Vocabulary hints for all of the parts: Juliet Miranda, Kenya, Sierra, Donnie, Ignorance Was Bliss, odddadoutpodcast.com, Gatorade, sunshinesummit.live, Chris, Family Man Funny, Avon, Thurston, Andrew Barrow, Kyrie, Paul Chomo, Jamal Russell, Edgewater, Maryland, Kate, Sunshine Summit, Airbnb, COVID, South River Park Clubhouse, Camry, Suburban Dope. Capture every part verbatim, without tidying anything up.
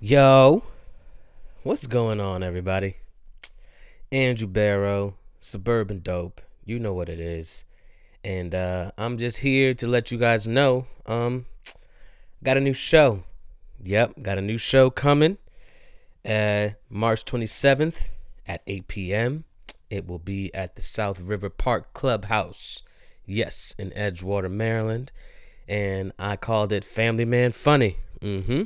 Yo, what's going on, everybody? Andrew Barrow, Suburban Dope, you know what it is. And uh, I'm just here to let you guys know, um, got a new show. Yep, got a new show coming uh, March twenty-seventh at eight p.m. It will be at the South River Park Clubhouse, yes, in Edgewater, Maryland. And I called it Family Man Funny. Mm-hmm.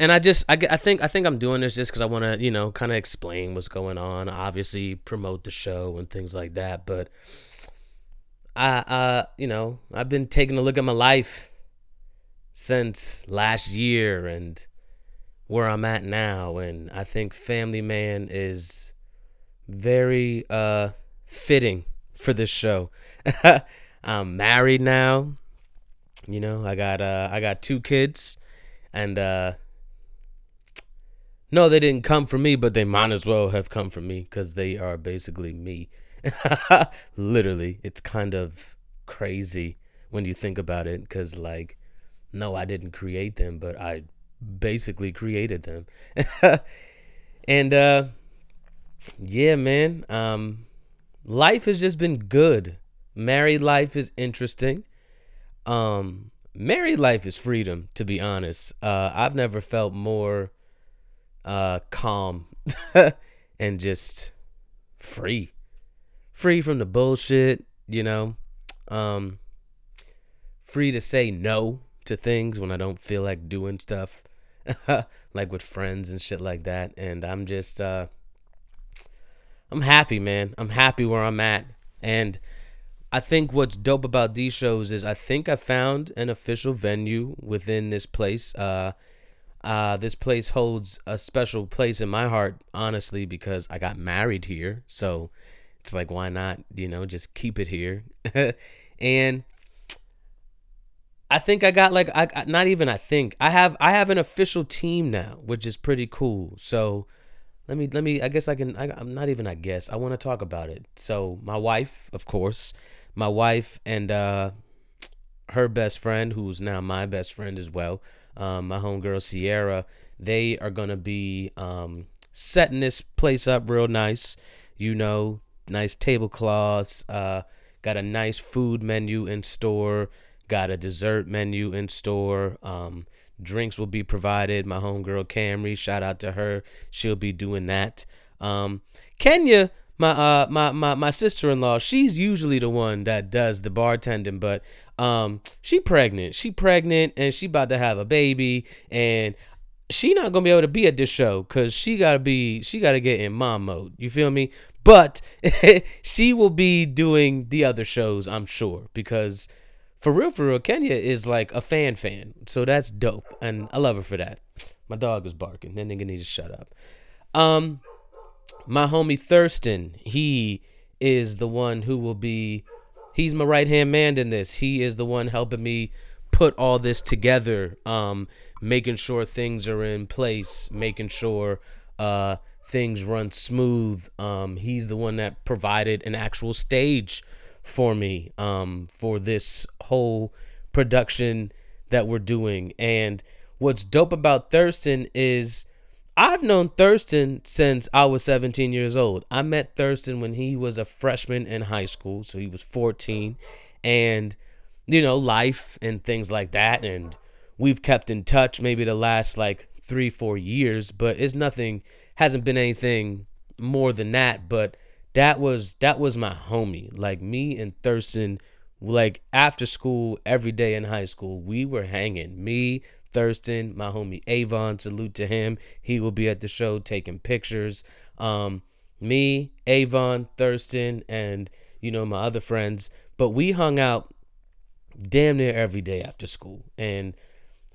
And I just, I, I think, I think I'm doing this just because I want to, you know, kind of explain what's going on. Obviously, promote the show and things like that. But I, uh, you know, I've been taking a look at my life since last year and where I'm at now, and I think Family Man is very uh, fitting for this show. I'm married now. You know, I got, uh, I got two kids, and uh. No, they didn't come for me, but they might as well have come for me because they are basically me. Literally, it's kind of crazy when you think about it because, like, no, I didn't create them, but I basically created them. And, uh, yeah, man, um, life has just been good. Married life is interesting. Um, married life is freedom, to be honest. Uh, I've never felt more... Uh, calm and just free, free from the bullshit, you know, um, free to say no to things when I don't feel like doing stuff, like with friends and shit like that. And I'm just, uh, I'm happy, man. I'm happy where I'm at. And I think what's dope about these shows is I think I found an official venue within this place. Uh, Uh, this place holds a special place in my heart, honestly, because I got married here. So it's like, why not, you know, just keep it here. And I think I got like, I not even, I think I have, I have an official team now, which is pretty cool. So let me, let me, I guess I can, I, I'm not even, I guess I want to talk about it. So my wife, of course, my wife and, uh, her best friend, who's now my best friend as well. Um, my homegirl Sierra, they are going to be um, setting this place up real nice, you know, nice tablecloths, uh, got a nice food menu in store, got a dessert menu in store, um, drinks will be provided. My homegirl Camry, shout out to her, she'll be doing that. Um, Kenya, my, uh, my, my, my sister-in-law, she's usually the one that does the bartending, but Um, she pregnant, she pregnant and she about to have a baby and she not going to be able to be at this show cause she gotta be, she gotta get in mom mode. You feel me? But she will be doing the other shows, I'm sure, because for real, for real, Kenya is like a fan fan. So that's dope. And I love her for that. My dog is barking. That nigga need to shut up. Um, my homie Thurston, he is the one who will be, he's my right-hand man in this. He is the one helping me put all this together, um, making sure things are in place, making sure uh, things run smooth. Um, he's the one that provided an actual stage for me um, for this whole production that we're doing. And what's dope about Thurston is I've known Thurston since I was seventeen years old. I met Thurston when he was a freshman in high school, so he was fourteen, and, you know, life and things like that, and we've kept in touch maybe the last, like, three, four years, but it's nothing, hasn't been anything more than that, but that was, that was my homie. Like, me and Thurston, like, after school, every day in high school, we were hanging, me, Thurston, my homie Avon, salute to him. He will be at the show taking pictures. Um, me, Avon, Thurston, and, you know, my other friends. But we hung out damn near every day after school. And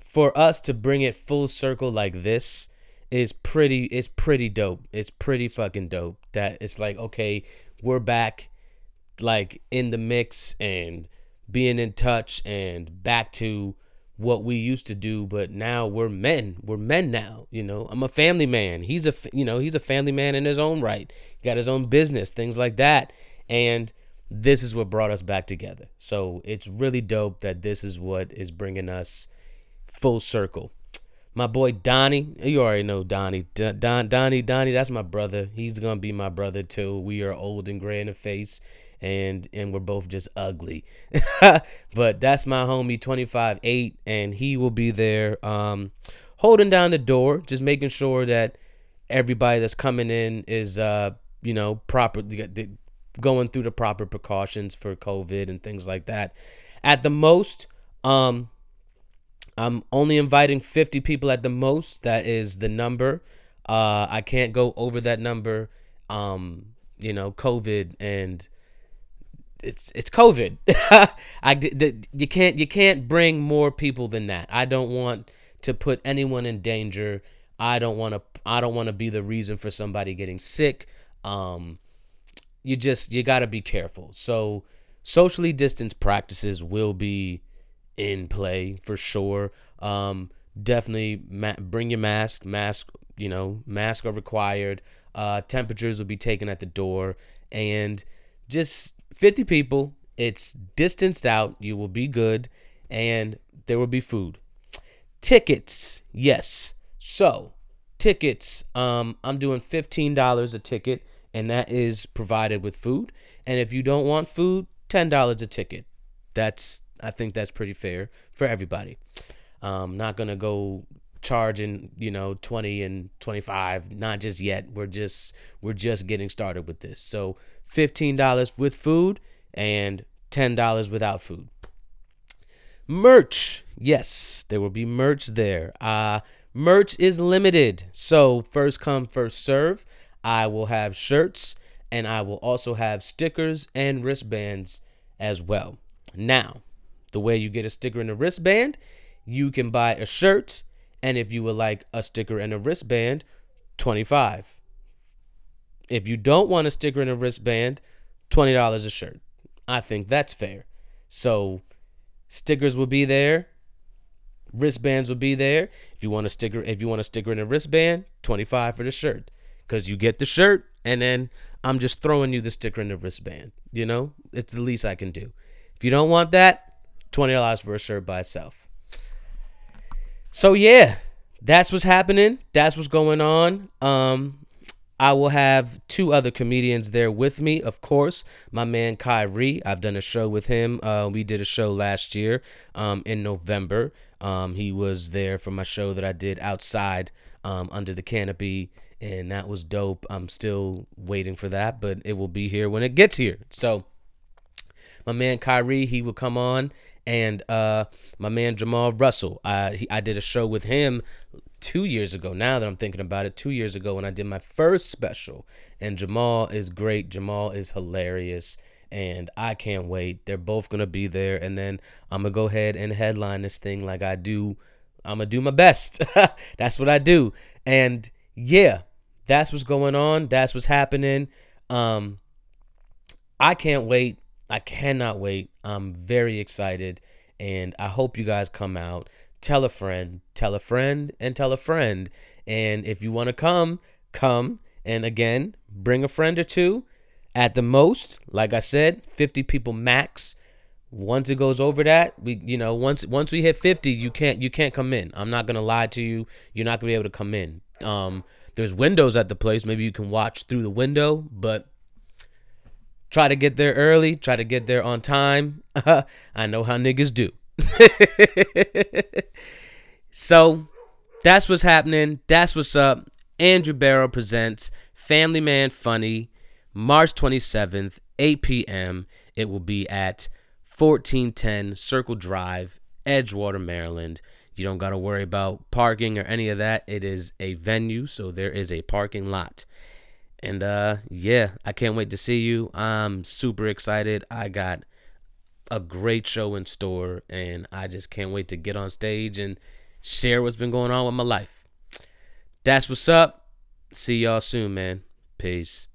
for us to bring it full circle like this is pretty, it's pretty dope. It's pretty fucking dope that it's like, okay, we're back like in the mix and being in touch and back to what we used to do, but now we're men. We're men now, you know. I'm a family man. He's a, you know, he's a family man in his own right. He got his own business, things like that. And this is what brought us back together. So it's really dope that this is what is bringing us full circle. My boy Donnie, you already know Donnie. Don, Don Donnie, Donnie, that's my brother. He's gonna be my brother too. We are old and gray in the face, and and we're both just ugly. But that's my homie, twenty-five eight, and he will be there, um, holding down the door, just making sure that everybody that's coming in is, uh, you know, properly going through the proper precautions for COVID and things like that. At the most, um. I'm only inviting fifty people at the most. That is the number. Uh, I can't go over that number. Um, you know, COVID, and it's it's COVID. I the, you can't you can't bring more people than that. I don't want to put anyone in danger. I don't want to I don't want to be the reason for somebody getting sick. Um, you just you got to be careful. So socially distanced practices will be in play for sure. Um definitely ma- bring your mask mask you know masks are required. Uh temperatures will be taken at the door, and just fifty people. It's distanced out. You will be good, and there will be food. Tickets, yes. So tickets, um I'm doing fifteen dollars a ticket, and that is provided with food. And if you don't want food, ten dollars a ticket. That's I think that's pretty fair for everybody. Um, not gonna go charging, you know, twenty and twenty-five. Not just yet. We're just we're just getting started with this. So fifteen dollars with food and ten dollars without food. Merch, yes, there will be merch there. Uh, merch is limited, so first come, first serve. I will have shirts, and I will also have stickers and wristbands as well. Now, the way you get a sticker and a wristband, you can buy a shirt, and if you would like a sticker and a wristband, twenty-five dollars. If you don't want a sticker and a wristband, twenty dollars a shirt. I think that's fair. So stickers will be there, wristbands will be there. If you want a sticker, if you want a sticker and a wristband, twenty-five dollars for the shirt, because you get the shirt, and then I'm just throwing you the sticker and the wristband. You know, it's the least I can do. If you don't want that, twenty dollars for a shirt by itself. So yeah, that's what's happening. That's what's going on. Um, I will have two other comedians there with me, of course. My man Kyrie, I've done a show with him. Uh, we did a show last year um, in November. Um, he was there for my show that I did outside um, under the canopy, and that was dope. I'm still waiting for that, but it will be here when it gets here. So my man Kyrie, he will come on, and uh, my man Jamal Russell. I he, I did a show with him two years ago. Now that I'm thinking about it, two years ago when I did my first special. And Jamal is great. Jamal is hilarious, and I can't wait. They're both gonna be there, and then I'm gonna go ahead and headline this thing like I do. I'm gonna do my best. That's what I do. And yeah, that's what's going on. That's what's happening. Um, I can't wait. I cannot wait. I'm very excited, and I hope you guys come out. Tell a friend, tell a friend, and tell a friend. And if you want to come, come. And again, bring a friend or two. At the most, like I said, fifty people max. Once it goes over that, we, you know, once once we hit fifty, you can't you can't come in. I'm not gonna lie to you. You're not gonna be able to come in. Um, there's windows at the place. Maybe you can watch through the window, but try to get there early. Try to get there on time. I know how niggas do. So that's what's happening. That's what's up. Andrew Barrow presents Family Man Funny, March twenty-seventh, eight p.m. It will be at fourteen ten Circle Drive, Edgewater, Maryland. You don't got to worry about parking or any of that. It is a venue, so there is a parking lot. And, uh, yeah, I can't wait to see you. I'm super excited. I got a great show in store, and I just can't wait to get on stage and share what's been going on with my life. That's what's up. See y'all soon, man. Peace.